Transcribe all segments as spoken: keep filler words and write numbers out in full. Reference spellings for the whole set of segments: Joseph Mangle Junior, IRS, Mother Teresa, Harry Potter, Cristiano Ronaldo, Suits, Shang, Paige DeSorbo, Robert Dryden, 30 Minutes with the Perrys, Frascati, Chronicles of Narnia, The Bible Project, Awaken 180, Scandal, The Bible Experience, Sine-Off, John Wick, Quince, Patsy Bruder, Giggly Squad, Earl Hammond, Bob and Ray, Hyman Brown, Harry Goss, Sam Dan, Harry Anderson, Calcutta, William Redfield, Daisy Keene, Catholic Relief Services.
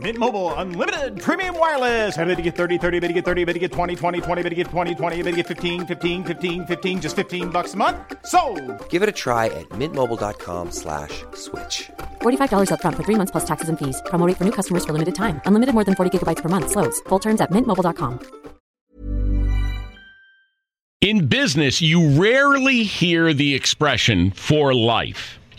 Mint Mobile Unlimited Premium Wireless. How to get thirty, thirty, how to get thirty, how to get twenty, twenty, twenty, how to get twenty, twenty, how to get fifteen, fifteen, fifteen, fifteen, just fifteen bucks a month? Sold! Give it a try at mint mobile dot com slash switch. forty-five dollars up front for three months plus taxes and fees. Promo rate for new customers for limited time. Unlimited more than forty gigabytes per month. Slows full terms at mint mobile dot com. In business, you rarely hear the expression "for life."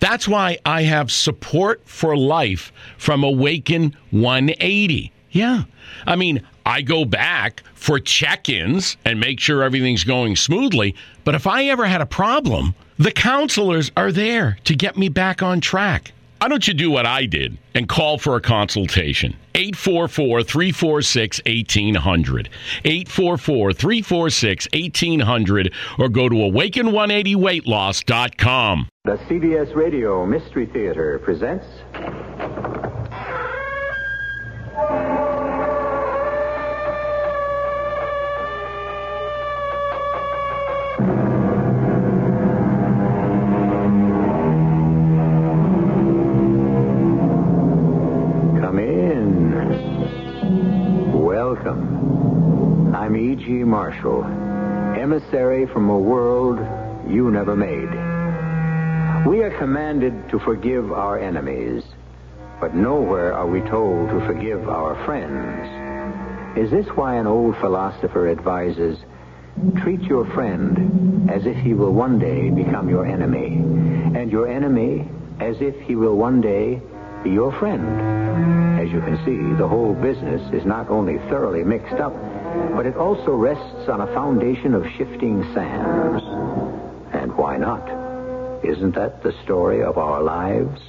That's why I have support for life from Awaken one eighty. Yeah. I mean, I go back for check-ins and make sure everything's going smoothly, but if I ever had a problem, the counselors are there to get me back on track. Why don't you do what I did and call for a consultation? eight four four, three four six, one eight zero zero. eight four four, three four six, one eight zero zero or go to awaken one eighty weight loss dot com. The C B S Radio Mystery Theater presents E G Marshall, emissary from a world you never made. We are commanded to forgive our enemies, but nowhere are we told to forgive our friends. Is this why an old philosopher advises, treat your friend as if he will one day become your enemy, and your enemy as if he will one day be your friend? As you can see, the whole business is not only thoroughly mixed up, but it also rests on a foundation of shifting sands. And why not? Isn't that the story of our lives?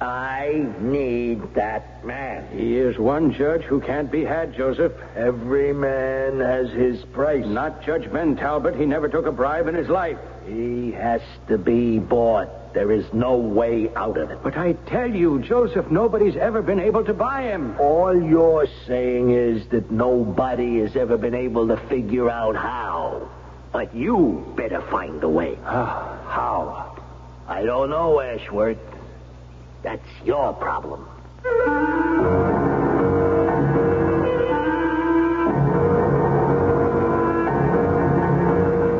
I need that man. He is one judge who can't be had, Joseph. Every man has his price. Not Judge Ben Talbot. He never took a bribe in his life. He has to be bought. There is no way out of it. But I tell you, Joseph, nobody's ever been able to buy him. All you're saying is that nobody has ever been able to figure out how. But you better find a way. How? I don't know, Ashworth. That's your problem.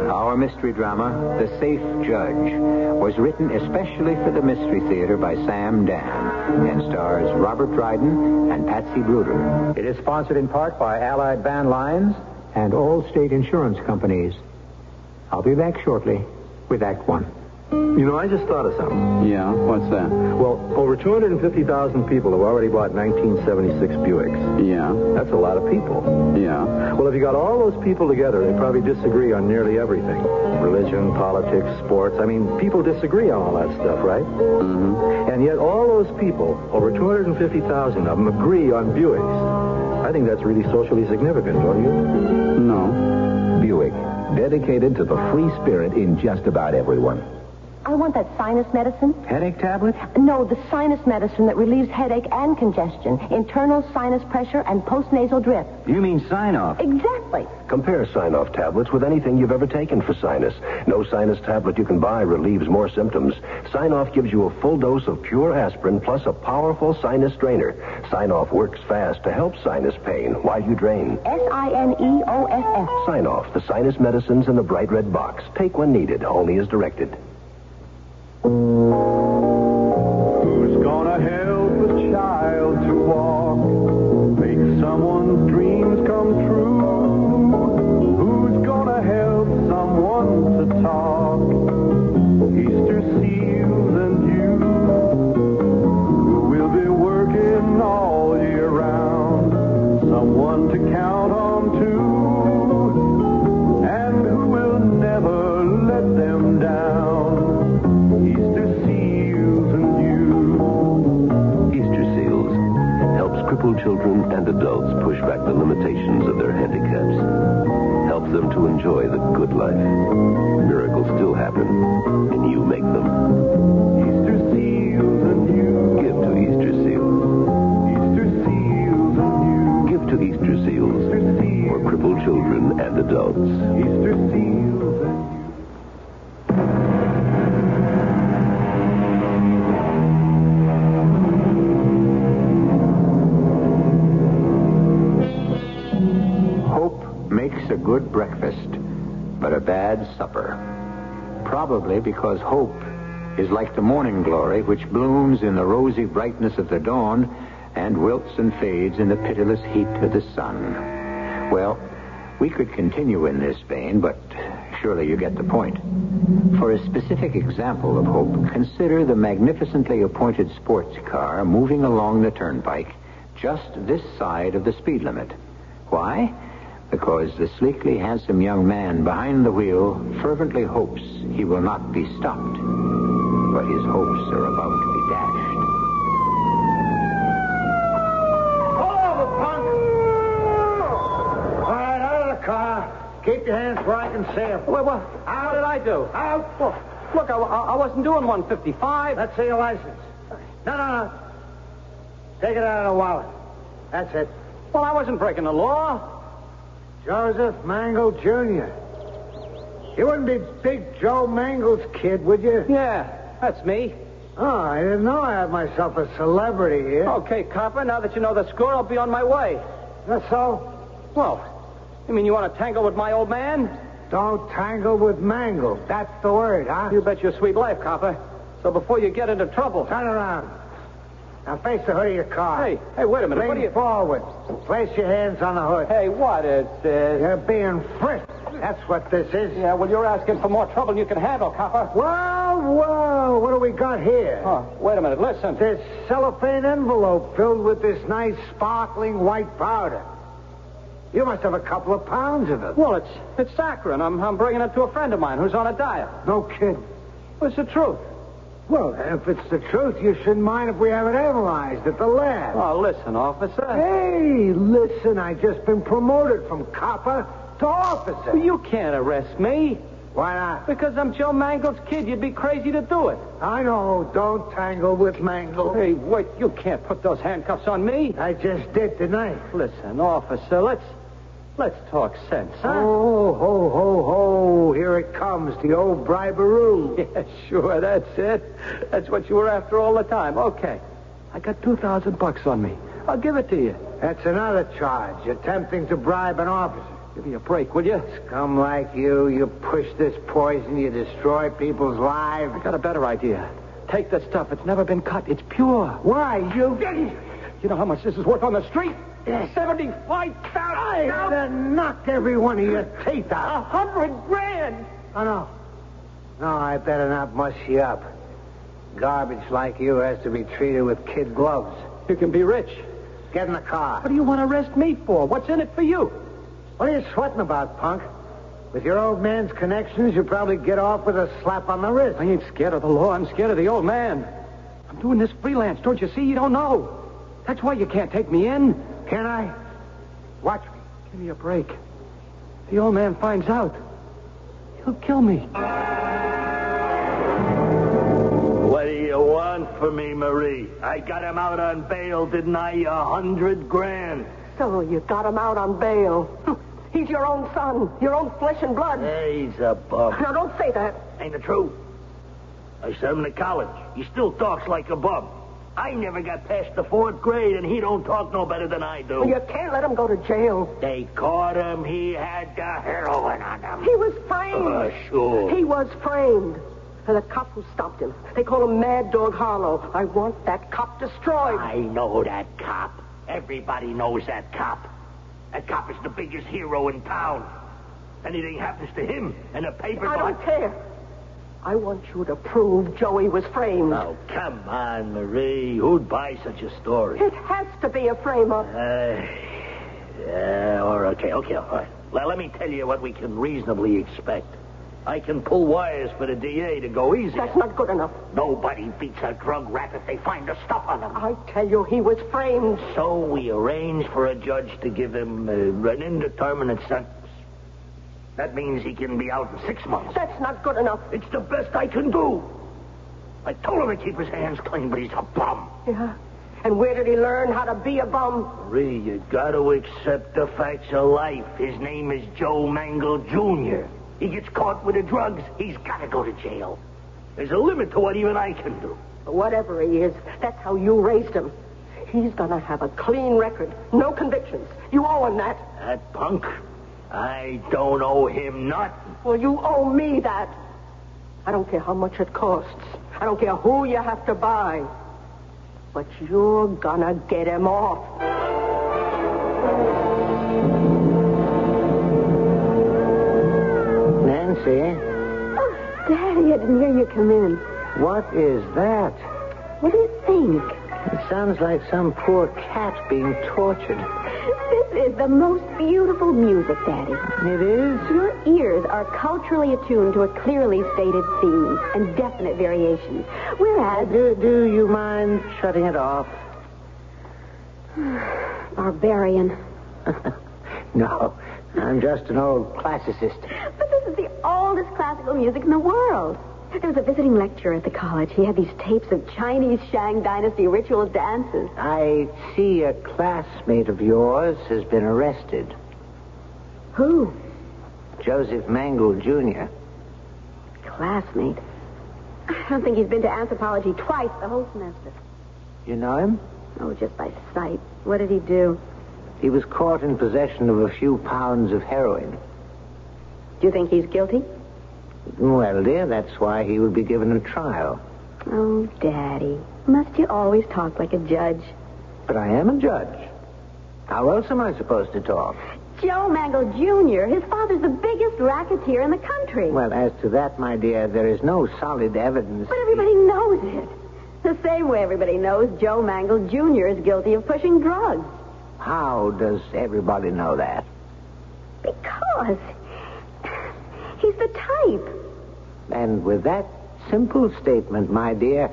Our mystery drama, The Safe Judge, was written especially for the Mystery Theater by Sam Dan and stars Robert Dryden and Patsy Bruder. It is sponsored in part by Allied Van Lines and Allstate Insurance Companies. I'll be back shortly with Act One. You know, I just thought of something. Yeah? What's that? Well, over two hundred fifty thousand people have already bought nineteen seventy-six Buicks. Yeah. That's a lot of people. Yeah. Well, if you got all those people together, they probably disagree on nearly everything. Religion, politics, sports. I mean, people disagree on all that stuff, right? Mm-hmm. And yet all those people, over two hundred fifty thousand of them, agree on Buicks. I think that's really socially significant, don't you? No. Buick. dedicated to the free spirit in just about everyone. I want that sinus medicine. Headache tablet? No, the sinus medicine that relieves headache and congestion, internal sinus pressure, and post-nasal drip. You mean Sine-Off? Exactly. Compare Sine-Off tablets with anything you've ever taken for sinus. No sinus tablet you can buy relieves more symptoms. Sine-Off gives you a full dose of pure aspirin plus a powerful sinus drainer. Sine-Off works fast to help sinus pain while you drain. S I N E O F F. Sine-Off, the sinus medicines in the bright red box. Take when needed, only as directed. Who's gonna help a child to walk? Make someone's dreams come true. Who's gonna help someone to talk? Easter Seals and you, who will be working all year round. Someone to count on to, and who will never let them down. Children and adults push back the limitations of their handicaps. Help them to enjoy the good life. Miracles still happen, and you make them. Easter Seals and you. Give to Easter Seals. Easter Seals and you. Give to Easter Seals. Easter Seals. For crippled children and adults. Easter Seals and you. A good breakfast, but a bad supper. Probably because hope is like the morning glory which blooms in the rosy brightness of the dawn and wilts and fades in the pitiless heat of the sun. Well, we could continue in this vein, but surely you get the point. For a specific example of hope, consider the magnificently appointed sports car moving along the turnpike just this side of the speed limit. Why? Because the sleekly handsome young man behind the wheel fervently hopes he will not be stopped. But his hopes are about to be dashed. Pull over, punk! All right, out of the car. Keep your hands where I can see them. What? Well, well, how did I do? Out. Well, look, I, I wasn't doing one fifty-five. Let's see your license. No, no, no. Take it out of the wallet. That's it. Well, I wasn't breaking the law. Joseph Mangle, Junior You wouldn't be Big Joe Mangle's kid, would you? Yeah, that's me. Oh, I didn't know I had myself a celebrity here. Okay, copper, now that you know the score, I'll be on my way. That's so? Well, you mean you want to tangle with my old man? Don't tangle with Mangle. That's the word, huh? You bet your sweet life, copper. So before you get into trouble... Turn around. Now face the hood of your car. Hey, hey, wait a minute. Lean what are you... forward. Place your hands on the hood. Hey, what is this? You're being frisked. That's what this is. Yeah, well, you're asking for more trouble than you can handle, copper. Well, well, what do we got here? Oh, wait a minute. Listen. This cellophane envelope filled with this nice sparkling white powder. You must have a couple of pounds of it. Well, it's it's saccharin. I'm, I'm bringing it to a friend of mine who's on a diet. No kidding. Well, it's the truth. Well, if it's the truth, you shouldn't mind if we have it analyzed at the lab. Oh, listen, officer. Hey, listen, I've just been promoted from copper to officer. Well, you can't arrest me. Why not? Because I'm Joe Mangle's kid. You'd be crazy to do it. I know. Don't tangle with Mangle. Hey, wait, you can't put those handcuffs on me. I just did tonight. Listen, officer, let's... Let's talk sense, huh? Oh, ho, ho, ho. Here it comes, the old bribery. Yeah, sure, that's it. That's what you were after all the time. Okay. I got two thousand bucks on me. I'll give it to you. That's another charge, attempting to bribe an officer. Give me a break, will you? Scum like you, you push this poison, you destroy people's lives. I got a better idea. Take the stuff. It's never been cut. It's pure. Why, you... You know how much this is worth on the street? seventy-five thousand dollars. I'd have knocked every one of your teeth out. A hundred grand. Oh, no. No, I better not muss you up. Garbage like you has to be treated with kid gloves. You can be rich. Get in the car. What do you want to arrest me for? What's in it for you? What are you sweating about, punk? With your old man's connections, you'll probably get off with a slap on the wrist. I ain't scared of the law. I'm scared of the old man. I'm doing this freelance. Don't you see? You don't know. That's why you can't take me in. Can I? Watch me. Give me a break. The old man finds out. He'll kill me. What do you want from me, Marie? I got him out on bail, didn't I? A hundred grand. So you got him out on bail. He's your own son, your own flesh and blood. Hey, he's a bum. Now, don't say that. Ain't it true? I sent him to college. He still talks like a bum. I never got past the fourth grade, and he don't talk no better than I do. Well, you can't let him go to jail. They caught him. He had the heroin on him. He was framed. Uh, sure. He was framed. And the cop who stopped him, they call him Mad Dog Harlow. I want that cop destroyed. I know that cop. Everybody knows that cop. That cop is the biggest hero in town. Anything happens to him, and the paper... I don't care. I want you to prove Joey was framed. Oh, come on, Marie. Who'd buy such a story? It has to be a frame-up. Uh, yeah, or okay, okay, all right. Well, let me tell you what we can reasonably expect. I can pull wires for the D A to go easy. That's not good enough. Nobody beats a drug rat if they find the stuff on him. I tell you, he was framed. So we arrange for a judge to give him uh, an indeterminate sentence. That means he can be out in six months. That's not good enough. It's the best I can do. I told him to keep his hands clean, but he's a bum. Yeah. And where did he learn how to be a bum? Marie, you got to accept the facts of life. His name is Joe Mangle, Junior He gets caught with the drugs. He's got to go to jail. There's a limit to what even I can do. Whatever he is, that's how you raised him. He's going to have a clean record. No convictions. You owe him that. That punk... I don't owe him nothing. Well, you owe me that. I don't care how much it costs. I don't care who you have to buy. But you're gonna get him off. Nancy? Oh, Daddy, I didn't hear you come in. What is that? What do you think? It sounds like some poor cat being tortured. This is the most beautiful music, Daddy. It is? Your ears are culturally attuned to a clearly stated theme and definite variations, whereas... Uh, do, do you mind shutting it off? Barbarian. No, I'm just an old classicist. But this is the oldest classical music in the world. There was a visiting lecturer at the college. He had these tapes of Chinese Shang Dynasty ritual dances. I see a classmate of yours has been arrested. Who? Joseph Mangle, Junior Classmate? I don't think he's been to anthropology twice the whole semester. You know him? Oh, just by sight. What did he do? He was caught in possession of a few pounds of heroin. Do you think he's guilty? Well, dear, that's why he would be given a trial. Oh, Daddy, must you always talk like a judge? But I am a judge. How else am I supposed to talk? Joe Mangle, Junior, his father's the biggest racketeer in the country. Well, as to that, my dear, there is no solid evidence. But everybody knows it. The same way everybody knows Joe Mangle, Junior is guilty of pushing drugs. How does everybody know that? Because... he's the type. And with that simple statement, my dear,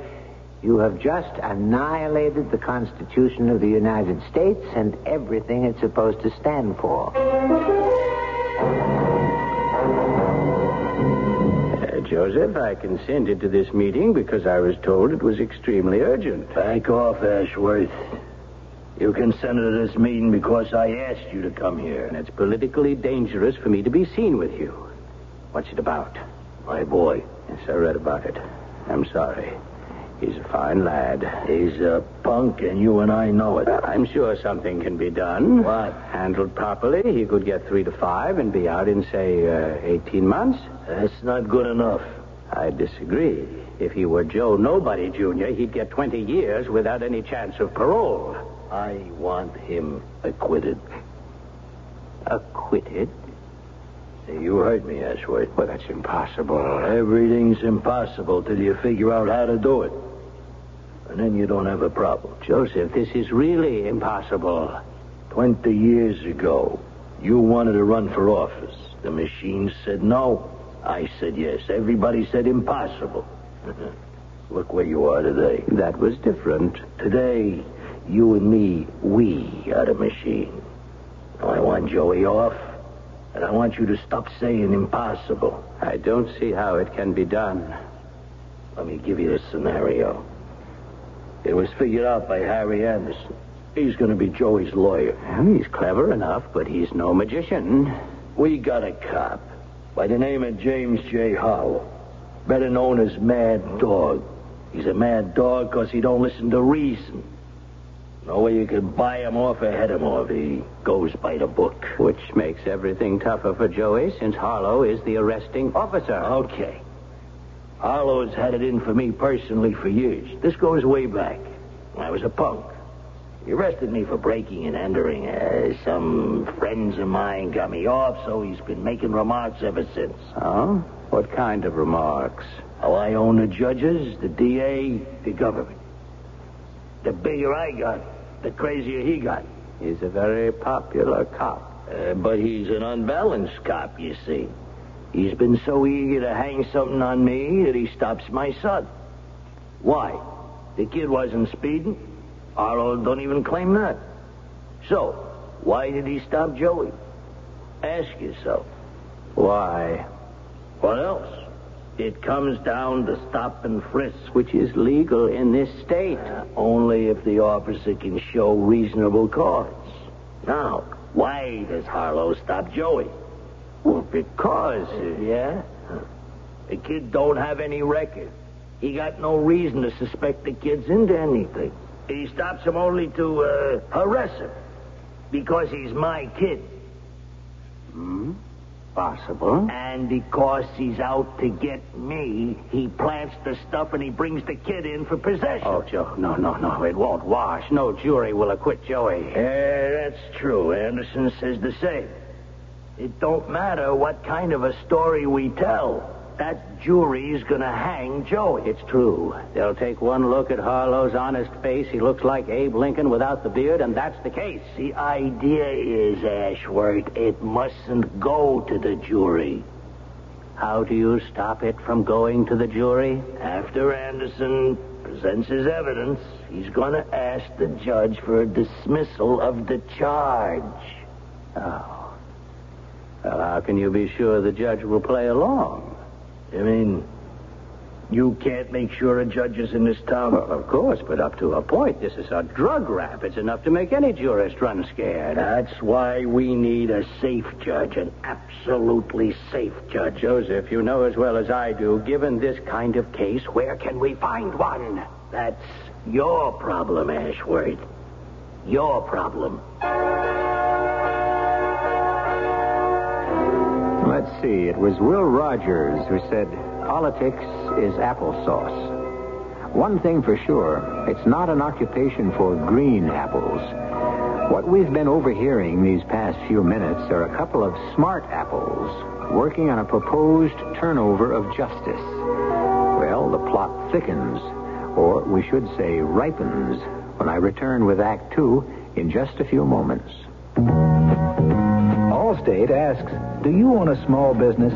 you have just annihilated the Constitution of the United States and everything it's supposed to stand for. Uh, Joseph, I consented to this meeting because I was told it was extremely urgent. Back off, Ashworth. You consented to this meeting because I asked you to come here. And it's politically dangerous for me to be seen with you. What's it about? My boy. Yes, I read about it. I'm sorry. He's a fine lad. He's a punk, and you and I know it. Well, I'm sure something can be done. What? Handled properly, he could get three to five and be out in, say, uh, eighteen months. That's not good enough. I disagree. If he were Joe Nobody, Junior, he'd get twenty years without any chance of parole. I want him acquitted. Acquitted? You heard me, Ashworth. Well, that's impossible. Everything's impossible till you figure out how to do it. And then you don't have a problem. Joseph, this is really impossible. Twenty years ago, you wanted to run for office. The machine said no. I said yes. Everybody said impossible. Look where you are today. That was different. Today, you and me, we are the machine. I want Joey off. And I want you to stop saying impossible. I don't see how it can be done. Let me give you the scenario. It was figured out by Harry Anderson. He's going to be Joey's lawyer. Well, he's clever enough, but he's no magician. We got a cop by the name of James J. Howell, better known as Mad Dog. He's a mad dog because he don't listen to reason. No way you can buy him off or head him off. He goes by the book. Which makes everything tougher for Joey, since Harlow is the arresting officer. Okay. Harlow's had it in for me personally for years. This goes way back. I was a punk. He arrested me for breaking and entering. Uh, some friends of mine got me off, so he's been making remarks ever since. Oh? What kind of remarks? Oh, I own the judges, the D A, the government. The bigger I got, the crazier he got. He's a very popular cop. Uh, but he's an unbalanced cop, you see. He's been so eager to hang something on me that he stops my son. Why? The kid wasn't speeding. Arlo don't even claim that. So, why did he stop Joey? Ask yourself. Why? What else? It comes down to stop and frisk, which is legal in this state. Uh, only if the officer can show reasonable cause. Now, why does Harlow stop Joey? Well, because... Uh, yeah? The kid don't have any record. He got no reason to suspect the kid's into anything. He stops him only to uh, harass him. Because he's my kid. Hmm? Possible. And because he's out to get me, he plants the stuff and he brings the kid in for possession. Oh, Joe, no, no, no, it won't wash. No jury will acquit Joey. Yeah, that's true. Anderson says the same. It don't matter what kind of a story we tell. That jury's gonna hang Joey. It's true. They'll take one look at Harlow's honest face. He looks like Abe Lincoln without the beard, and that's the case. The idea is, Ashworth, it mustn't go to the jury. How do you stop it from going to the jury? After Anderson presents his evidence, he's gonna ask the judge for a dismissal of the charge. Oh. Well, how can you be sure the judge will play along? You mean, you can't make sure a judge is in this town? Well, of course, but up to a point. This is a drug rap. It's enough to make any jurist run scared. That's why we need a safe judge, an absolutely safe judge. Joseph, you know as well as I do, given this kind of case, where can we find one? That's your problem, Ashworth. Your problem. Let's see, it was Will Rogers who said, politics is applesauce. One thing for sure, it's not an occupation for green apples. What we've been overhearing these past few minutes are a couple of smart apples working on a proposed turnover of justice. Well, the plot thickens, or we should say ripens, when I return with Act Two in just a few moments. Allstate asks, do you own a small business?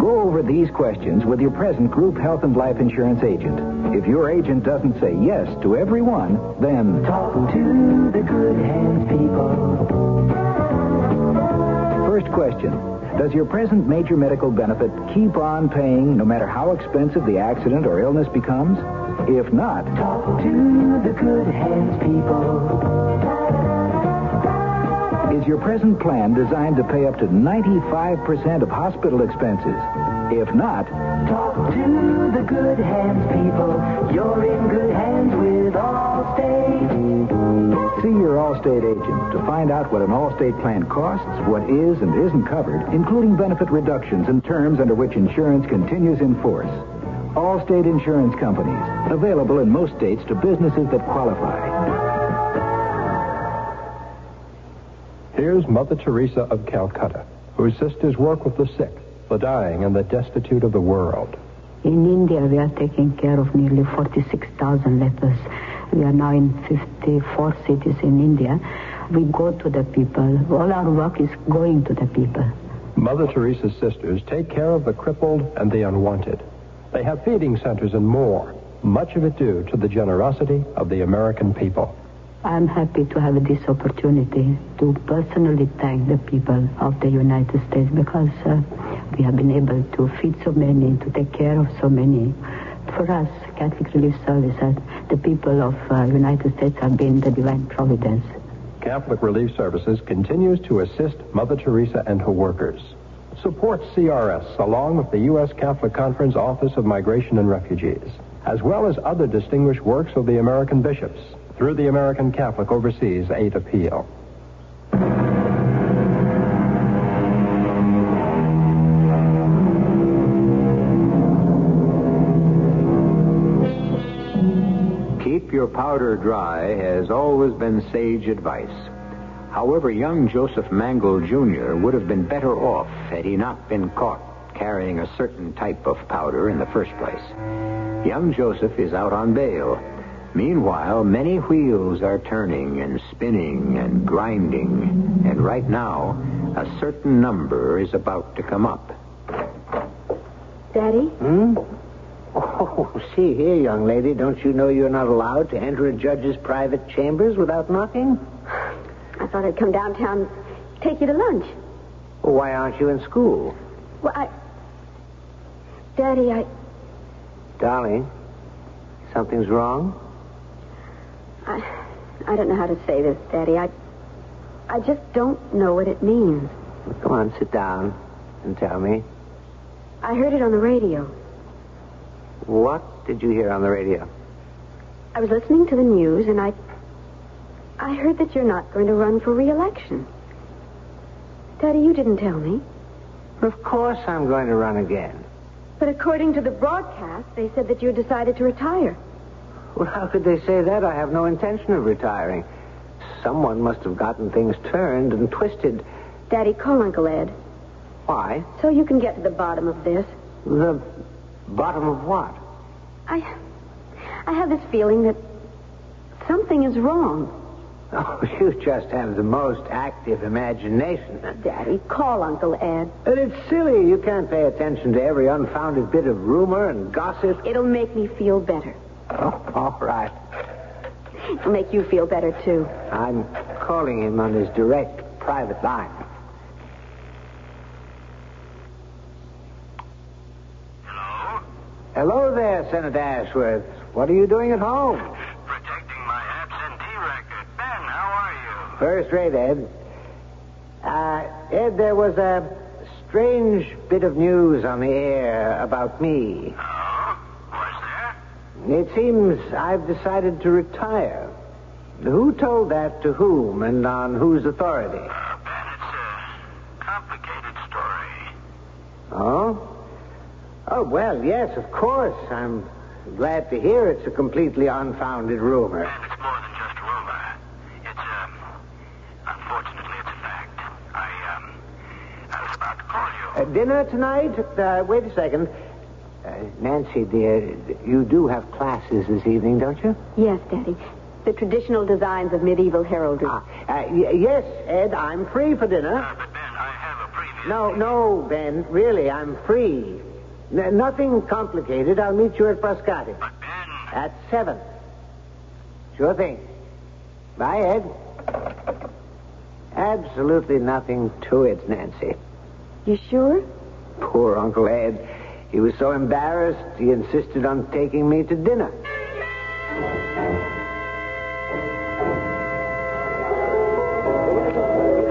Go over these questions with your present group health and life insurance agent. If your agent doesn't say yes to every one, then talk to the Good Hands people. First question, does your present major medical benefit keep on paying no matter how expensive the accident or illness becomes? If not, talk to the Good Hands people. Is your present plan designed to pay up to ninety-five percent of hospital expenses? If not, talk to the Good Hands people. You're in good hands with Allstate. See your Allstate agent to find out what an Allstate plan costs, what is and isn't covered, including benefit reductions and terms under which insurance continues in force. Allstate Insurance Companies, available in most states to businesses that qualify. Here's Mother Teresa of Calcutta, whose sisters work with the sick, the dying, and the destitute of the world. In India, we are taking care of nearly forty-six thousand lepers. We are now in fifty-four cities in India. We go to the people. All our work is going to the people. Mother Teresa's sisters take care of the crippled and the unwanted. They have feeding centers and more, much of it due to the generosity of the American people. I'm happy to have this opportunity to personally thank the people of the United States because uh, we have been able to feed so many, to take care of so many. For us, Catholic Relief Services, the people of the uh, United States have been the divine providence. Catholic Relief Services continues to assist Mother Teresa and her workers. Supports C R S along with the U S Catholic Conference Office of Migration and Refugees, as well as other distinguished works of the American bishops through the American Catholic Overseas Aid Appeal. Keep your powder dry has always been sage advice. However, young Joseph Mangle, Junior would have been better off had he not been caught carrying a certain type of powder in the first place. Young Joseph is out on bail. Meanwhile, many wheels are turning and spinning and grinding. And right now, a certain number is about to come up. Daddy? Hmm? Oh, see here, young lady, don't you know you're not allowed to enter a judge's private chambers without knocking? I thought I'd come downtown and take you to lunch. Well, why aren't you in school? Well, I... Daddy, I... Darling, something's wrong? I... I don't know how to say this, Daddy. I... I just don't know what it means. Well, come on, sit down and tell me. I heard it on the radio. What did you hear on the radio? I was listening to the news and I... I heard that you're not going to run for re-election. Daddy, you didn't tell me. Of course I'm going to run again. But according to the broadcast, they said that you decided to retire. Well, how could they say that? I have no intention of retiring. Someone must have gotten things turned and twisted. Daddy, call Uncle Ed. Why? So you can get to the bottom of this. The bottom of what? I... I have this feeling that something is wrong. Oh, you just have the most active imagination. Daddy, call Uncle Ed. But it's silly. You can't pay attention to every unfounded bit of rumor and gossip. It'll make me feel better. Oh, all right. It'll make you feel better, too. I'm calling him on his direct private line. Hello? Hello there, Senator Ashworth. What are you doing at home? First rate, Ed. Uh, Ed, there was a strange bit of news on the air about me. Oh? Was there? It seems I've decided to retire. Who told that to whom and on whose authority? Uh, Ben, it's a complicated story. Oh? Oh, well, yes, of course. I'm glad to hear it's a completely unfounded rumor. Ben, it's more than just a rumor. Uh, dinner tonight? Uh, wait a second. Uh, Nancy, dear, you do have classes this evening, don't you? Yes, Daddy. The traditional designs of medieval heraldry. Ah, uh, y- yes, Ed, I'm free for dinner. Uh, but, Ben, I have a previous... No, meeting. no, Ben, really, I'm free. N- nothing complicated. I'll meet you at Frascati. But, Ben... At seven. Sure thing. Bye, Ed. Absolutely nothing to it, Nancy. You sure? Poor Uncle Ed. He was so embarrassed, he insisted on taking me to dinner.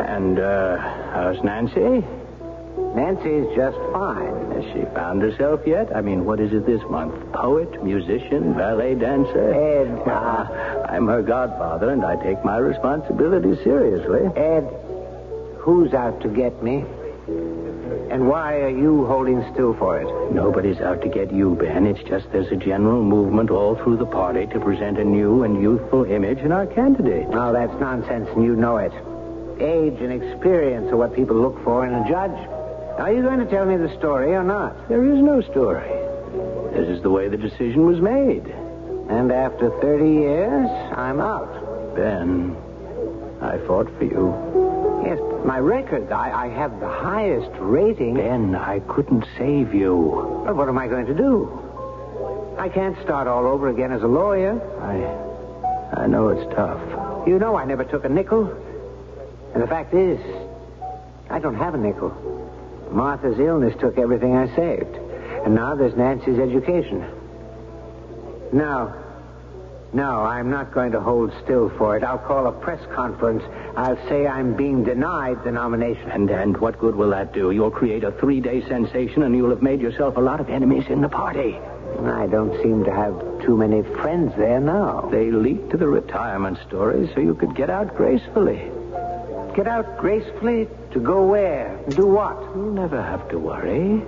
And, uh, how's Nancy? Nancy's just fine. Has she found herself yet? I mean, what is it this month? Poet, musician, ballet dancer? Ed, uh... I'm her godfather, and I take my responsibilities seriously. Ed, who's out to get me? And why are you holding still for it? Nobody's out to get you, Ben. It's just there's a general movement all through the party to present a new and youthful image in our candidate. No, that's nonsense, and you know it. Age and experience are what people look for in a judge. Are you going to tell me the story or not? There is no story. This is the way the decision was made. And after thirty years, I'm out. Ben, I fought for you. Yes, but my record, I, I have the highest rating. Ben, I couldn't save you. But what am I going to do? I can't start all over again as a lawyer. I I know it's tough. You know I never took a nickel. And the fact is, I don't have a nickel. Martha's illness took everything I saved. And now there's Nancy's education. No. No, I'm not going to hold still for it. I'll call a press conference. I'll say I'm being denied the nomination. And, and what good will that do? You'll create a three-day sensation, and you'll have made yourself a lot of enemies in the party. I don't seem to have too many friends there now. They leaked to the retirement story so you could get out gracefully. Get out gracefully? To go where? Do what? You'll never have to worry.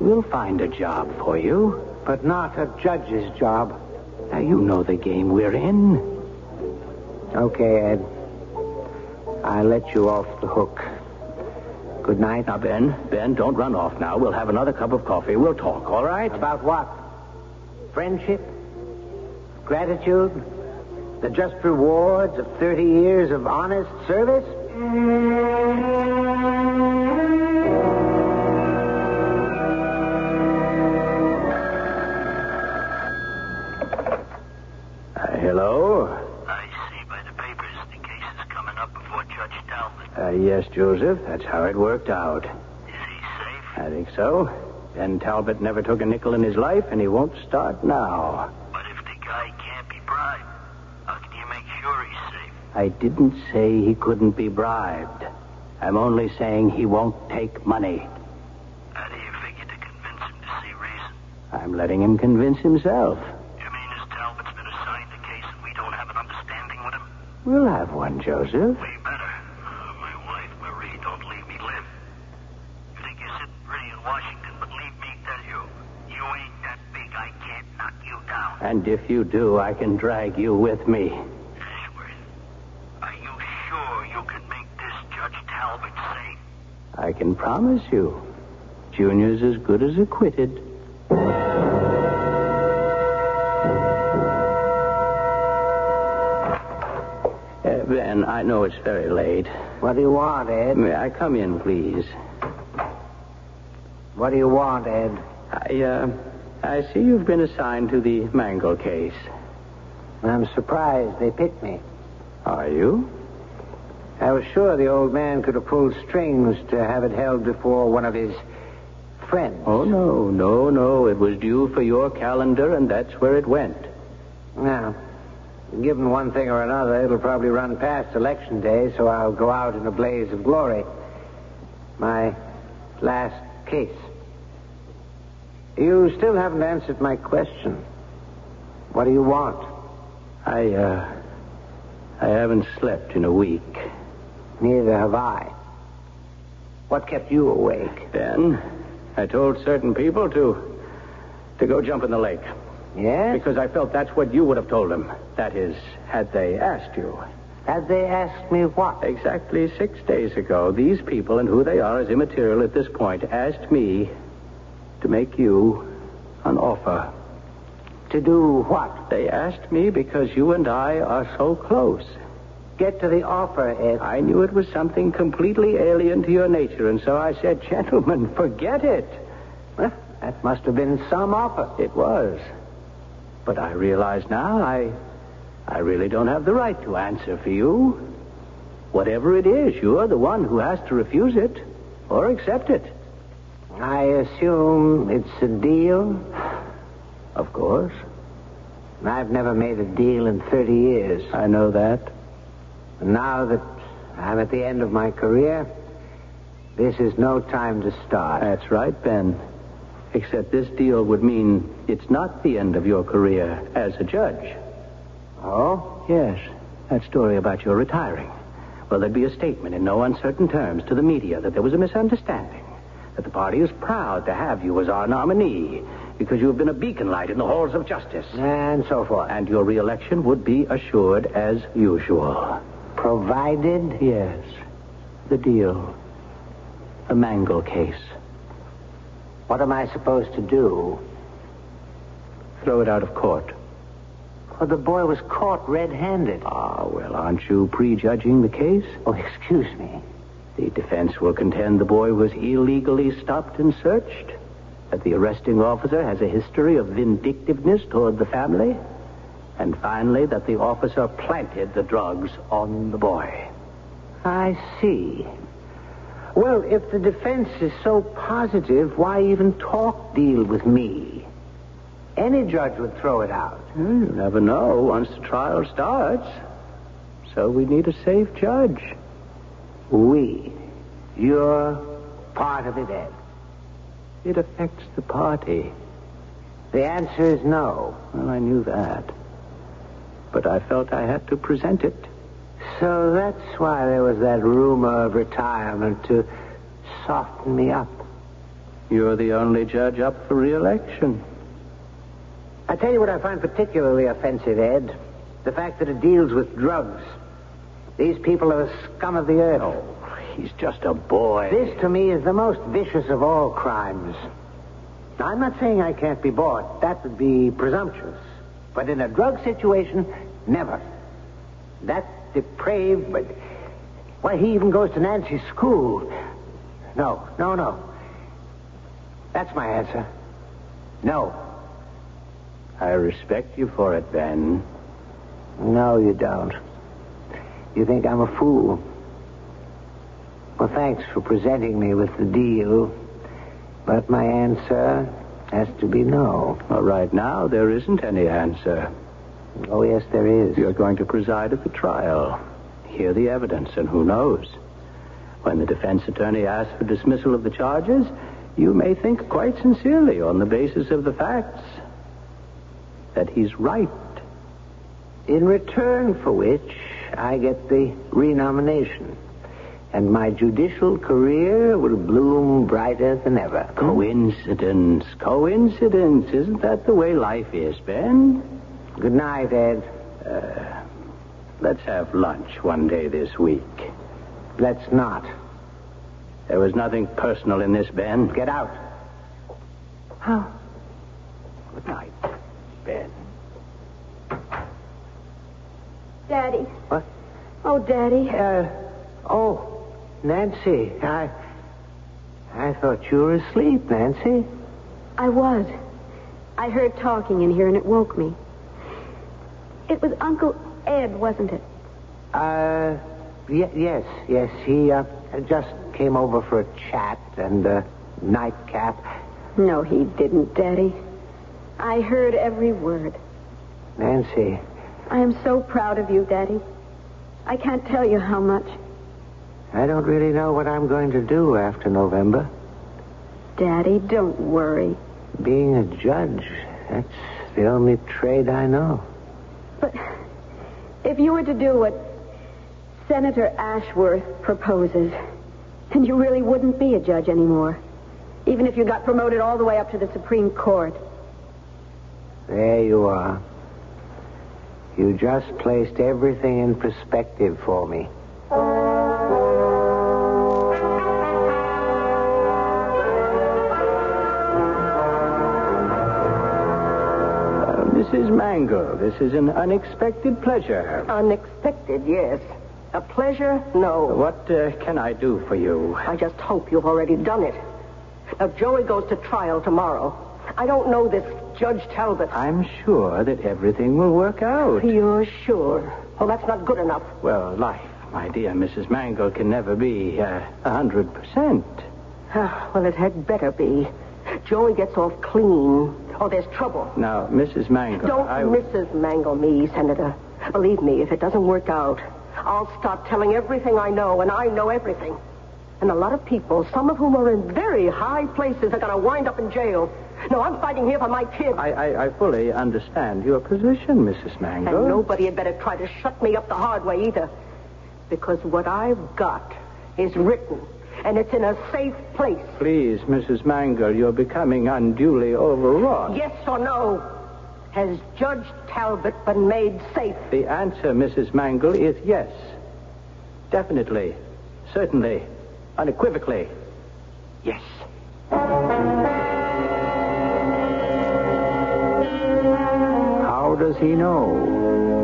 We'll find a job for you. But not a judge's job. Now, you know the game we're in. Okay, Ed. I'll let you off the hook. Good night. Now, Ben, Ben, don't run off now. We'll have another cup of coffee. We'll talk, all right? About what? Friendship? Gratitude? The just rewards of thirty years of honest service? Uh, hello? I see by the papers the case is coming up before Judge Talbot. Uh, yes, Joseph, that's how it worked out. Is he safe? I think so. Ben Talbot never took a nickel in his life, and he won't start now. But if the guy can't be bribed, how can you make sure he's safe? I didn't say he couldn't be bribed. I'm only saying he won't take money. How do you figure to convince him to see reason? I'm letting him convince himself. You mean as Talbot's been assigned the case and we don't have an understanding with him? We'll have one, Joseph. We better. Uh, my wife, Marie, don't leave me live. You think you sit pretty in Washington, but leave me tell you, you ain't that big, I can't knock you down. And if you do, I can drag you with me. I can promise you, Junior's as good as acquitted. Uh, Ben, I know it's very late. What do you want, Ed? May I come in, please? What do you want, Ed? I, uh, I see you've been assigned to the Mangle case. I'm surprised they picked me. Are you? I was sure the old man could have pulled strings to have it held before one of his friends. Oh, no, no, no. It was due for your calendar, and that's where it went. Now, given one thing or another, it'll probably run past Election Day, so I'll go out in a blaze of glory. My last case. You still haven't answered my question. What do you want? I, uh... I haven't slept in a week. Neither have I. What kept you awake? Ben, I told certain people to... to go jump in the lake. Yes? Because I felt that's what you would have told them. That is, had they asked you. Had they asked me what? Exactly six days ago, these people, and who they are is immaterial at this point, asked me to make you an offer. To do what? They asked me because you and I are so close. Get to the offer, Ed. I knew it was something completely alien to your nature, and so I said, gentlemen, forget it. Well, that must have been some offer. It was. But I realize now I, I really don't have the right to answer for you. Whatever it is, you're the one who has to refuse it or accept it. I assume it's a deal... Of course. I've never made a deal in thirty years. I know that. And now that I'm at the end of my career, this is no time to start. That's right, Ben. Except this deal would mean it's not the end of your career as a judge. Oh? Yes. That story about your retiring. Well, there'd be a statement in no uncertain terms to the media that there was a misunderstanding, that the party is proud to have you as our nominee, because you have been a beacon light in the halls of justice. And so forth. And your re-election would be assured as usual. Provided? Yes. The deal. The Mangle case. What am I supposed to do? Throw it out of court. Well, the boy was caught red-handed. Ah, well, aren't you prejudging the case? Oh, excuse me. The defense will contend the boy was illegally stopped and searched, that the arresting officer has a history of vindictiveness toward the family, And finally, that the officer planted the drugs on the boy. I see. Well, if the defense is so positive, why even talk deal with me? Any judge would throw it out. Mm, you never know once the trial starts. So we need a safe judge. We. You're part of it, Ed. It affects the party. The answer is no. Well, I knew that. But I felt I had to present it. So that's why there was that rumor of retirement, to soften me up. You're the only judge up for re-election. I tell you what I find particularly offensive, Ed. The fact that it deals with drugs. These people are the scum of the earth. Oh, he's just a boy. This, to me, is the most vicious of all crimes. Now, I'm not saying I can't be bought. That would be presumptuous. But in a drug situation, never. That depraved, but... Why, he even goes to Nancy's school. No, no, no. That's my answer. No. I respect you for it, Ben. No, you don't. You think I'm a fool. Well, thanks for presenting me with the deal. But my answer has to be no. Well, right now, there isn't any answer. Oh, yes, there is. You're going to preside at the trial, hear the evidence, and who knows? When the defense attorney asks for dismissal of the charges, you may think quite sincerely on the basis of the facts that he's right. In return for which, I get the renomination, and my judicial career will bloom brighter than ever. Coincidence, coincidence. Isn't that the way life is, Ben? Good night, Ed. Uh, let's have lunch one day this week. Let's not. There was nothing personal in this, Ben. Get out. How? Good night, Ben. Daddy. What? Oh, Daddy. Uh, oh, Nancy. I, I thought you were asleep, Nancy. I was. I heard talking in here, and it woke me. It was Uncle Ed, wasn't it? Uh, y- yes, yes. He uh, just came over for a chat and a nightcap. No, he didn't, Daddy. I heard every word. Nancy. I am so proud of you, Daddy. I can't tell you how much. I don't really know what I'm going to do after November. Daddy, don't worry. Being a judge, that's the only trade I know. But if you were to do what Senator Ashworth proposes, then you really wouldn't be a judge anymore, even if you got promoted all the way up to the Supreme Court. There you are. You just placed everything in perspective for me. Missus Mangle, this is an unexpected pleasure. Unexpected, yes. A pleasure, no. What uh, can I do for you? I just hope you've already done it. Now, Joey goes to trial tomorrow. I don't know this Judge Talbot. I'm sure that everything will work out. You're sure? Well, that's not good enough. Well, life, my dear Missus Mangle, can never be uh, one hundred percent. Ah, well, it had better be. Joey gets off clean. Oh, there's trouble. Now, Missus Mangle... Don't I... Missus Mangle me, Senator. Believe me, if it doesn't work out, I'll stop telling everything I know, and I know everything. And a lot of people, some of whom are in very high places, are going to wind up in jail. No, I'm fighting here for my kid. I, I, I fully understand your position, Missus Mangle. And nobody had better try to shut me up the hard way either. Because what I've got is written... And it's in a safe place. Please, Missus Mangle, you're becoming unduly overwrought. Yes or no? Has Judge Talbot been made safe? The answer, Missus Mangle, is yes. Definitely. Certainly. Unequivocally. Yes. How does he know?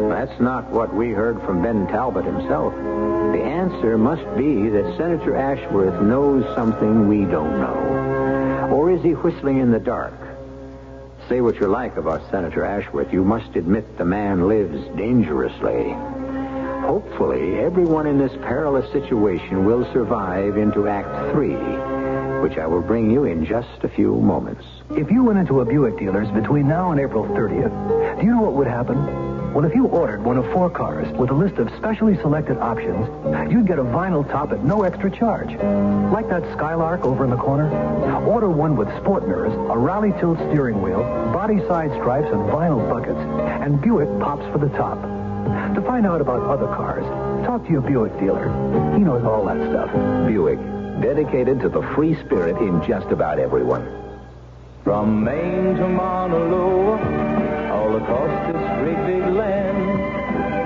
That's not what we heard from Ben Talbot himself. The answer must be that Senator Ashworth knows something we don't know. Or is he whistling in the dark? Say what you like about Senator Ashworth, you must admit the man lives dangerously. Hopefully, everyone in this perilous situation will survive into Act Three, which I will bring you in just a few moments. If you went into a Buick dealer's between now and April thirtieth, do you know what would happen? Well, if you ordered one of four cars with a list of specially selected options, you'd get a vinyl top at no extra charge. Like that Skylark over in the corner? Order one with sport mirrors, a rally tilt steering wheel, body side stripes, and vinyl buckets, and Buick pops for the top. To find out about other cars, talk to your Buick dealer. He knows all that stuff. Buick, dedicated to the free spirit in just about everyone. From Maine to Mauna Loa, all across this great big land,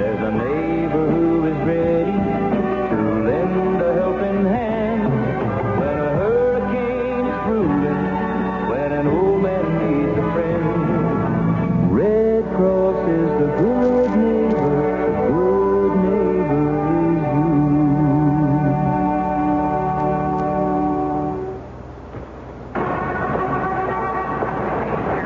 there's a neighbor who is ready to lend a helping hand. When a hurricane is brewing, when an old man needs a friend, Red Cross is the good neighbor, the good neighbor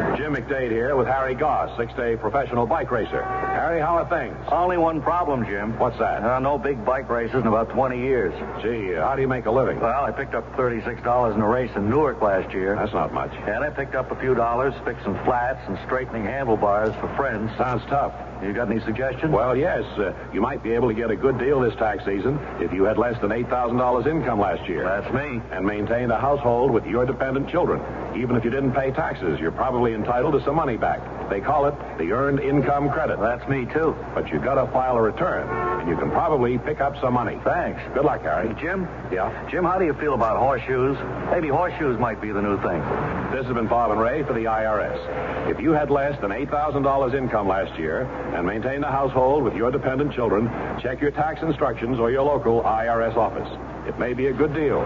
is you. Jim McDade here with Harry Goss, six-day professional bike racer. Harry, how are things? Only one problem, Jim. What's that? Uh, no big bike races in about twenty years. Gee, uh, how do you make a living? Well, I picked up thirty-six dollars in a race in Newark last year. That's not much. And I picked up a few dollars fixing flats and straightening handlebars for friends. Sounds tough. You got any suggestions? Well, yes. Uh, you might be able to get a good deal this tax season if you had less than eight thousand dollars income last year. That's me. And maintained a household with your dependent children. Even if you didn't pay taxes, you're probably entitled to some money back. They call it the Earned Income Credit. That's me, too. But you've got to file a return, and you can probably pick up some money. Thanks. Good luck, Harry. Hey, Jim? Yeah? Jim, how do you feel about horseshoes? Maybe horseshoes might be the new thing. This has been Bob and Ray for the I R S. If you had less than eight thousand dollars income last year and maintained a household with your dependent children, check your tax instructions or your local I R S office. It may be a good deal.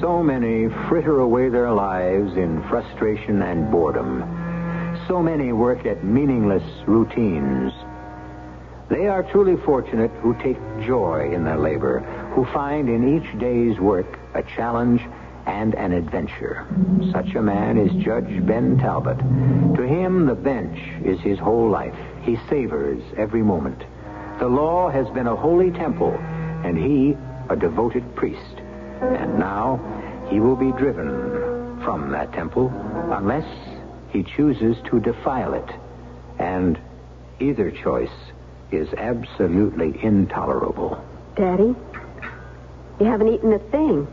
So many fritter away their lives in frustration and boredom. So many work at meaningless routines. They are truly fortunate who take joy in their labor, who find in each day's work a challenge and an adventure. Such a man is Judge Ben Talbot. To him, the bench is his whole life. He savors every moment. The law has been a holy temple, and he a devoted priest. And now he will be driven from that temple unless he chooses to defile it. And either choice is absolutely intolerable. Daddy, you haven't eaten a thing.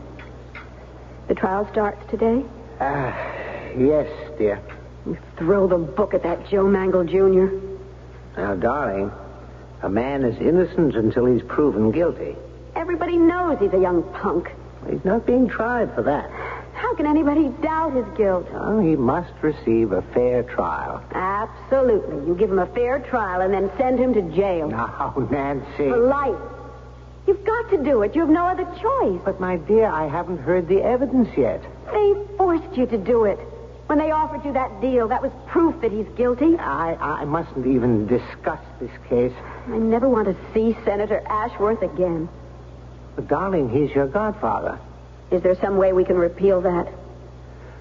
The trial starts today? Ah, uh, yes, dear. You throw the book at that Joe Mangle, Junior Now, darling, a man is innocent until he's proven guilty. Everybody knows he's a young punk. He's not being tried for that. How can anybody doubt his guilt? Oh, he must receive a fair trial. Absolutely. You give him a fair trial and then send him to jail. No, Nancy. For life. You've got to do it. You have no other choice. But, my dear, I haven't heard the evidence yet. They forced you to do it. When they offered you that deal, that was proof that he's guilty. I, I mustn't even discuss this case. I never want to see Senator Ashworth again. But, darling, he's your godfather. Is there some way we can repeal that?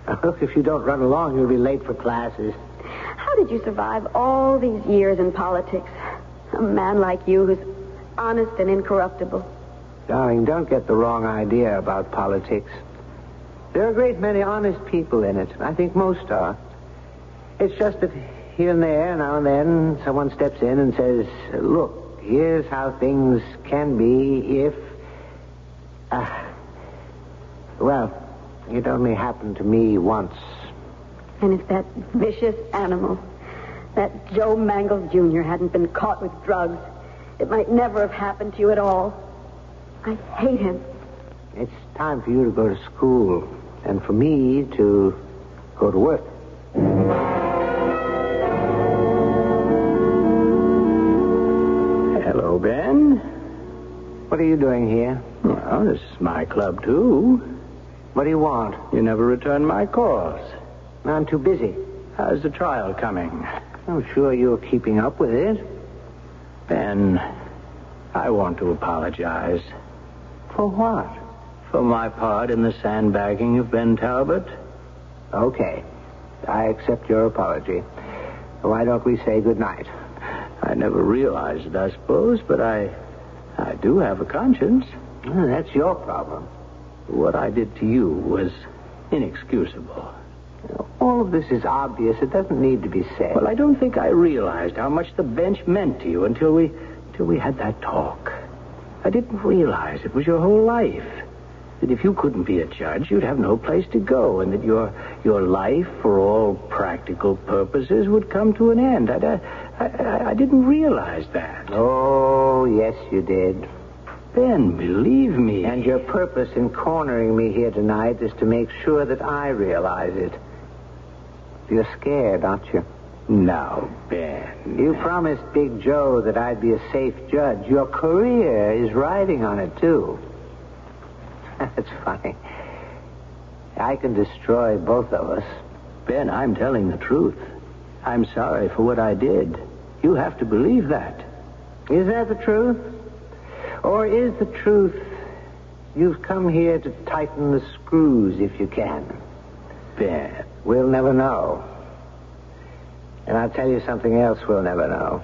Now, look, if you don't run along, you'll be late for classes. How did you survive all these years in politics? A man like you who's honest and incorruptible. Darling, don't get the wrong idea about politics. There are a great many honest people in it. I think most are. It's just that here and there, now and then, someone steps in and says, look, here's how things can be if... Uh, well, it only happened to me once. And if that vicious animal, that Joe Mangle Junior hadn't been caught with drugs, it might never have happened to you at all. I hate him. It's time for you to go to school and for me to go to work. Hello, Ben. What are you doing here? Well, this is my club, too. What do you want? You never returned my calls. I'm too busy. How's the trial coming? I'm sure you're keeping up with it. Ben, I want to apologize. For what? For my part in the sandbagging of Ben Talbot. Okay. I accept your apology. Why don't we say goodnight? I never realized it, I suppose, but I I do have a conscience. Well, that's your problem. What I did to you was inexcusable. All of this is obvious. It doesn't need to be said. Well, I don't think I realized how much the bench meant to you until we, until we had that talk. I didn't realize it was your whole life. That if you couldn't be a judge, you'd have no place to go, and that your your life, for all practical purposes, would come to an end. I, I, I, I didn't realize that. Oh, yes, you did. Ben, believe me. And your purpose in cornering me here tonight is to make sure that I realize it. You're scared, aren't you? No, Ben. You promised Big Joe that I'd be a safe judge. Your career is riding on it, too. That's funny. I can destroy both of us. Ben, I'm telling the truth. I'm sorry for what I did. You have to believe that. Is that the truth? Or is the truth you've come here to tighten the screws if you can? Ben. We'll never know. And I'll tell you something else we'll never know.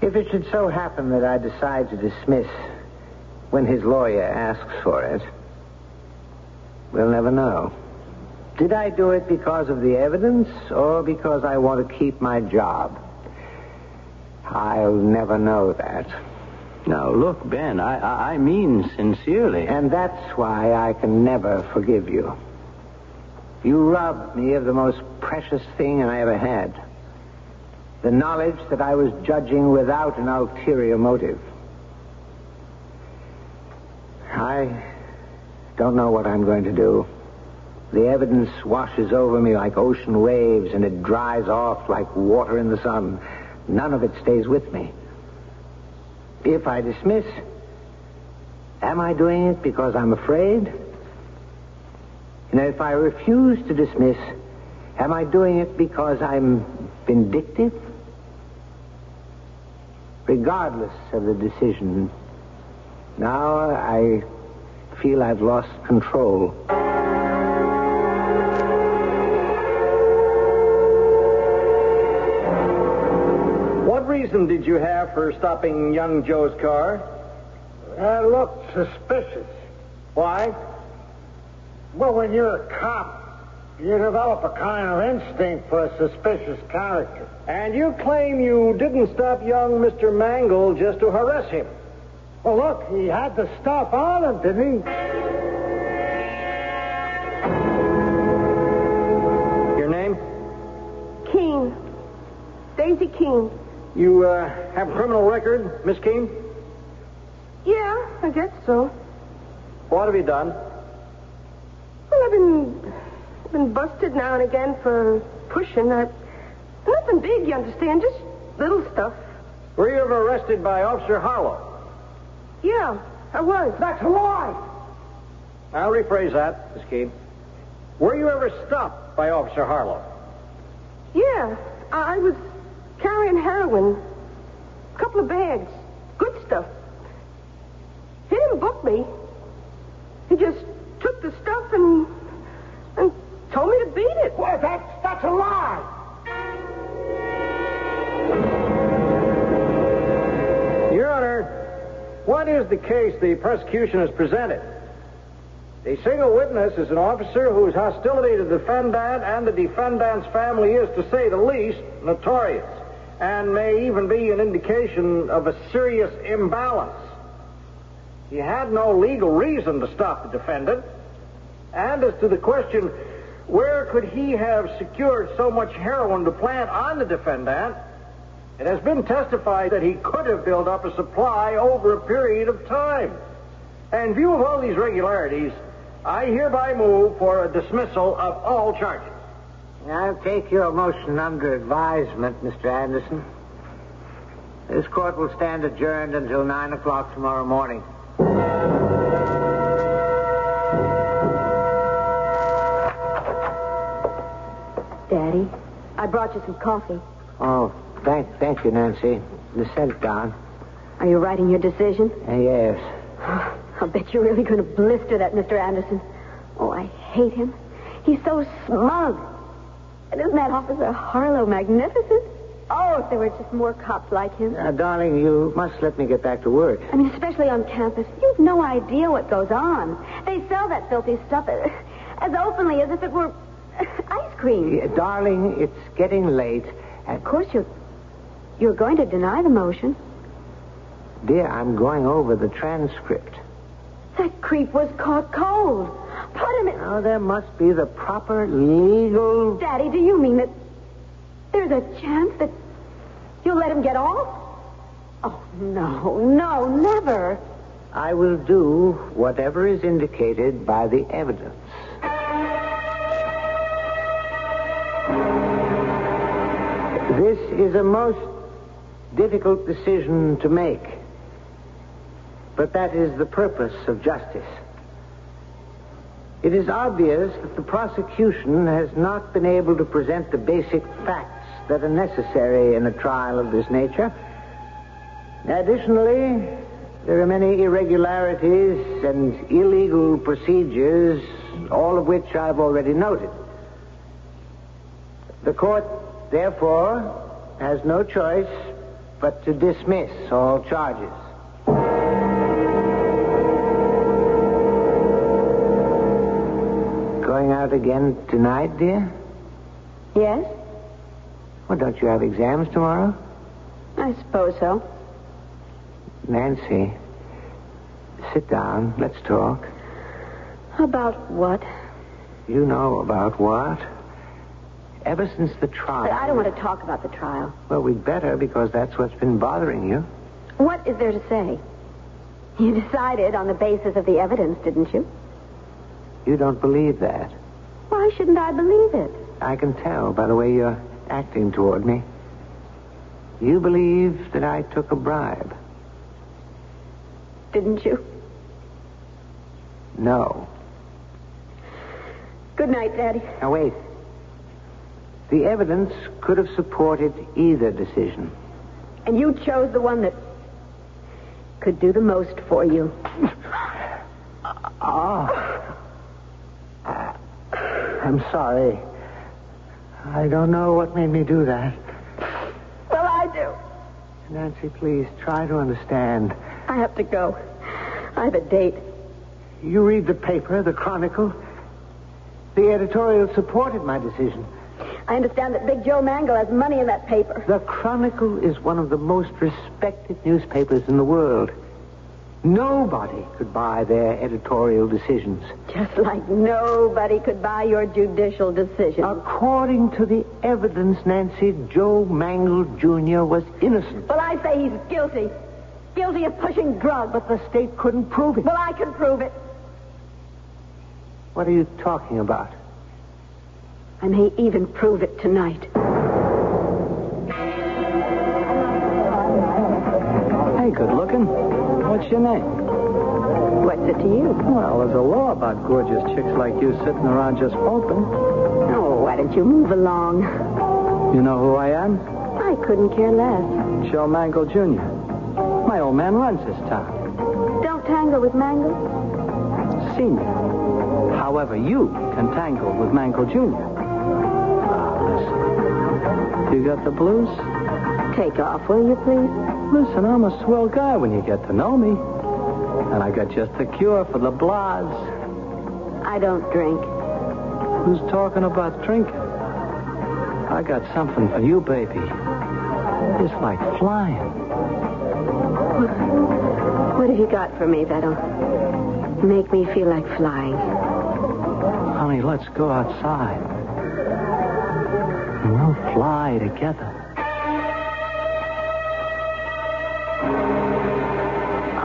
If it should so happen that I decide to dismiss when his lawyer asks for it, we'll never know. Did I do it because of the evidence or because I want to keep my job? I'll never know that. Now, look, Ben, I, I mean sincerely. And that's why I can never forgive you. You robbed me of the most precious thing I ever had. The knowledge that I was judging without an ulterior motive. I don't know what I'm going to do. The evidence washes over me like ocean waves, and it dries off like water in the sun. None of it stays with me. If I dismiss, am I doing it because I'm afraid? And if I refuse to dismiss, am I doing it because I'm vindictive? Regardless of the decision, now I feel I've lost control. What reason did you have for stopping young Joe's car? I looked suspicious. Why? Well, when you're a cop, you develop a kind of instinct for a suspicious character. And you claim you didn't stop young Mister Mangle just to harass him. Well, look, he had the stuff on him, didn't he? Your name? Keene. Daisy Keene. You, uh, have a criminal record, Miss Keene? Yeah, I guess so. What have you done? I've been, been busted now and again for pushing. I, nothing big, you understand, just little stuff. Were you ever arrested by Officer Harlow? Yeah, I was. That's a lie! I'll rephrase that, Miss Keene. Were you ever stopped by Officer Harlow? Yeah, I, I was carrying heroin. A couple of bags. Good stuff. He didn't book me. He just took the stuff and and told me to beat it. Well, that's, that's a lie. Your Honor, what is the case the prosecution has presented? The single witness is an officer whose hostility to the defendant and the defendant's family is, to say the least, notorious, and may even be an indication of a serious imbalance. He had no legal reason to stop the defendant. And as to the question, where could he have secured so much heroin to plant on the defendant, it has been testified that he could have built up a supply over a period of time. And in view of all these regularities, I hereby move for a dismissal of all charges. I'll take your motion under advisement, Mister Anderson. This court will stand adjourned until nine o'clock tomorrow morning. Daddy, I I brought you some coffee. Oh, thank, thank you, Nancy. You set it down. Are you writing your decision? Uh, yes. Oh, I'll bet you're really going to blister that Mister Anderson. Oh, I hate him. He's so smug. And isn't that Officer Harlow magnificent? Oh, if there were just more cops like him. Uh, darling, you must let me get back to work. I mean, especially on campus. You've no idea what goes on. They sell that filthy stuff as openly as if it were ice cream. Yeah, darling, it's getting late. And of course, you're, you're going to deny the motion. Dear, I'm going over the transcript. That creep was caught cold. Put him in... Oh, there must be the proper legal... Daddy, do you mean that... There's a chance that you'll let him get off? Oh, no, no, never. I will do whatever is indicated by the evidence. This is a most difficult decision to make. But that is the purpose of justice. It is obvious that the prosecution has not been able to present the basic facts that are necessary in a trial of this nature. Additionally, there are many irregularities and illegal procedures, all of which I've already noted. The court, therefore, has no choice but to dismiss all charges. Going out again tonight, dear? Yes. Well, don't you have exams tomorrow? I suppose so. Nancy, sit down. Let's talk. About what? You know about what? Ever since the trial... But I don't want to talk about the trial. Well, we'd better, because that's what's been bothering you. What is there to say? You decided on the basis of the evidence, didn't you? You don't believe that. Why shouldn't I believe it? I can tell by the way you're... acting toward me. You believe that I took a bribe. Didn't you? No. Good night, Daddy. Now, wait. The evidence could have supported either decision. And you chose the one that could do the most for you. Oh. Uh, I'm sorry. I don't know what made me do that. Well, I do. Nancy, please, try to understand. I have to go. I have a date. You read the paper, the Chronicle. The editorial supported my decision. I understand that Big Joe Mango has money in that paper. The Chronicle is one of the most respected newspapers in the world. Nobody could buy their editorial decisions. Just like nobody could buy your judicial decision. According to the evidence, Nancy, Joe Mangle Junior was innocent. Well, I say he's guilty. Guilty of pushing drugs. But the state couldn't prove it. Well, I can prove it. What are you talking about? I may even prove it tonight. Hey, good looking. What's your name? What's it to you? Well, there's a law about gorgeous chicks like you sitting around just moping. Oh, why don't you move along? You know who I am? I couldn't care less. Joe Mangle Junior My old man runs this town. Don't tangle with Mangle? Senior. However, you can tangle with Mangle Junior Ah, listen. You got the blues? Take off, will you, please? Listen, I'm a swell guy when you get to know me. And I got just the cure for the blahs. I don't drink. Who's talking about drinking? I got something for you, baby. It's like flying. What, what have you got for me that'll make me feel like flying? Honey, let's go outside. And we'll fly together.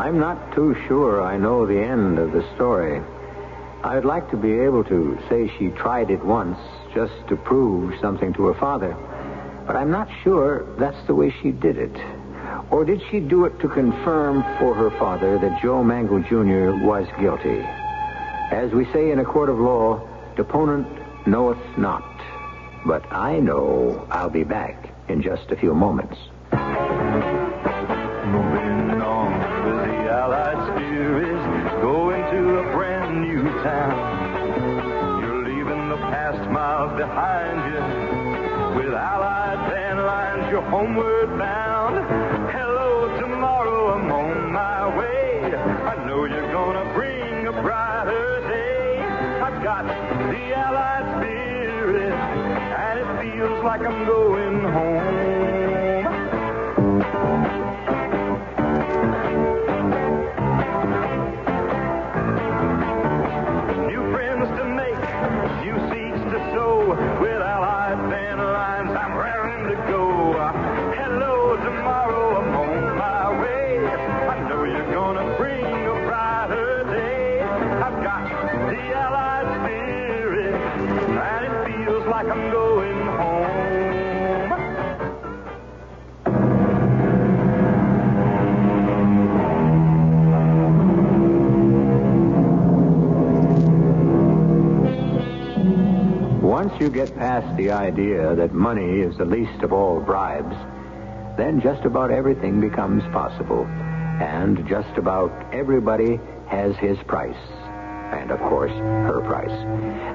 I'm not too sure I know the end of the story. I'd like to be able to say she tried it once just to prove something to her father. But I'm not sure that's the way she did it. Or did she do it to confirm for her father that Joe Mangle Junior was guilty? As we say in a court of law, deponent knoweth not. But I know I'll be back in just a few moments. Moving on with the Allied spirit, going to a brand new town. You're leaving the past miles behind you. With Allied Van Lines, you're homeward bound. Hello, tomorrow, I'm on my way. I know you're gonna bring a brighter day. I've got the Allied spirit. And it feels like I'm going home. New friends to make, new seeds to sow. With Allied Van Lines, I'm raring to go. Hello, tomorrow, I'm on my way. I know you're gonna bring a brighter day. I've got the Allied spirit, and it feels like I'm going home. Once you get past the idea that money is the least of all bribes, then just about everything becomes possible. And just about everybody has his price. And, of course, her price.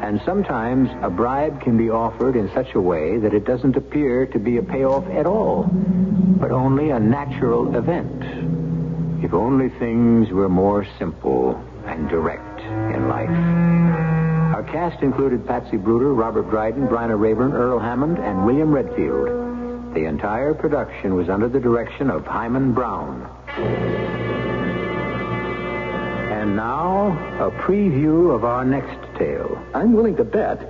And sometimes a bribe can be offered in such a way that it doesn't appear to be a payoff at all, but only a natural event. If only things were more simple and direct in life. Our cast included Patsy Bruder, Robert Dryden, Bryna Rayburn, Earl Hammond, and William Redfield. The entire production was under the direction of Hyman Brown. And now, a preview of our next tale. I'm willing to bet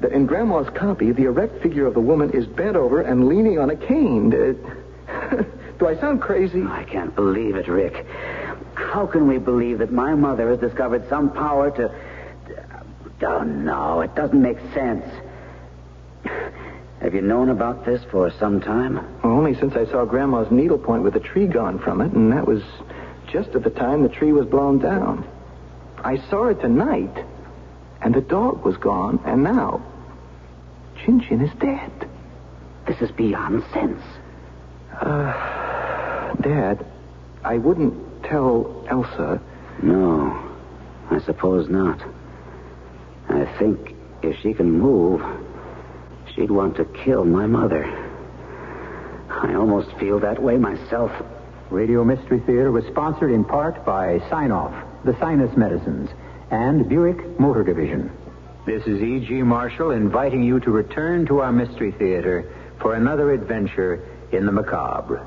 that in Grandma's copy, the erect figure of the woman is bent over and leaning on a cane. Do I sound crazy? I can't believe it, Rick. How can we believe that my mother has discovered some power to... Oh, no, it doesn't make sense. Have you known about this for some time? Well, only since I saw Grandma's needlepoint with the tree gone from it, and that was... just at the time the tree was blown down. I saw it tonight, and the dog was gone, and now Chin Chin is dead. This is beyond sense. Uh, Dad, I wouldn't tell Elsa. No, I suppose not. I think if she can move, she'd want to kill my mother. I almost feel that way myself. Radio Mystery Theater was sponsored in part by Sine-Off, the Sinus Medicines, and Buick Motor Division. This is E G. Marshall inviting you to return to our Mystery Theater for another adventure in the macabre.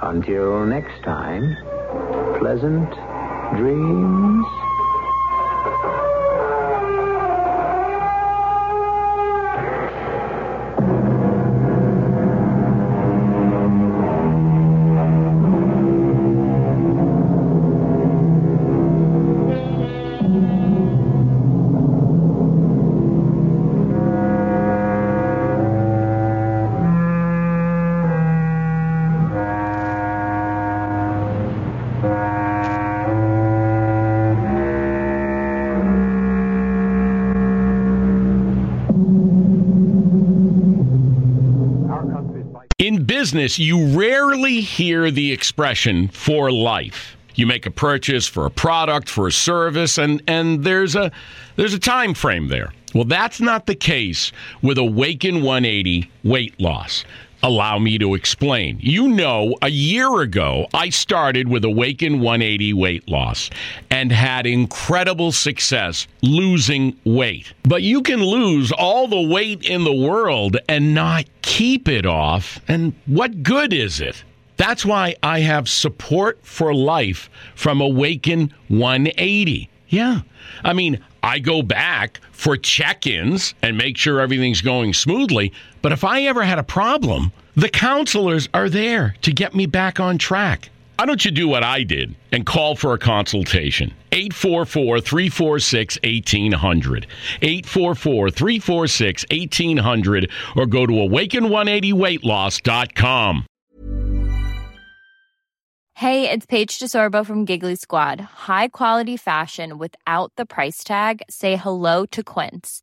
Until next time, pleasant dreams. Business, you rarely hear the expression for life. You make a purchase for a product, for a service, and, and there's a there's a time frame there. Well, that's not the case with Awaken one eighty weight loss. Allow me to explain. You know, a year ago, I started with Awaken one eighty weight loss and had incredible success losing weight. But you can lose all the weight in the world and not keep it off. And what good is it? That's why I have support for life from Awaken one eighty. Yeah. I mean, I go back for check-ins and make sure everything's going smoothly. But if I ever had a problem, the counselors are there to get me back on track. Why don't you do what I did and call for a consultation? eight four four, three four six, one eight zero zero. eight four four, three four six, one eight zero zero. Or go to awaken one eighty weight loss dot com. Hey, it's Paige DeSorbo from Giggly Squad. High quality fashion without the price tag. Say hello to Quince.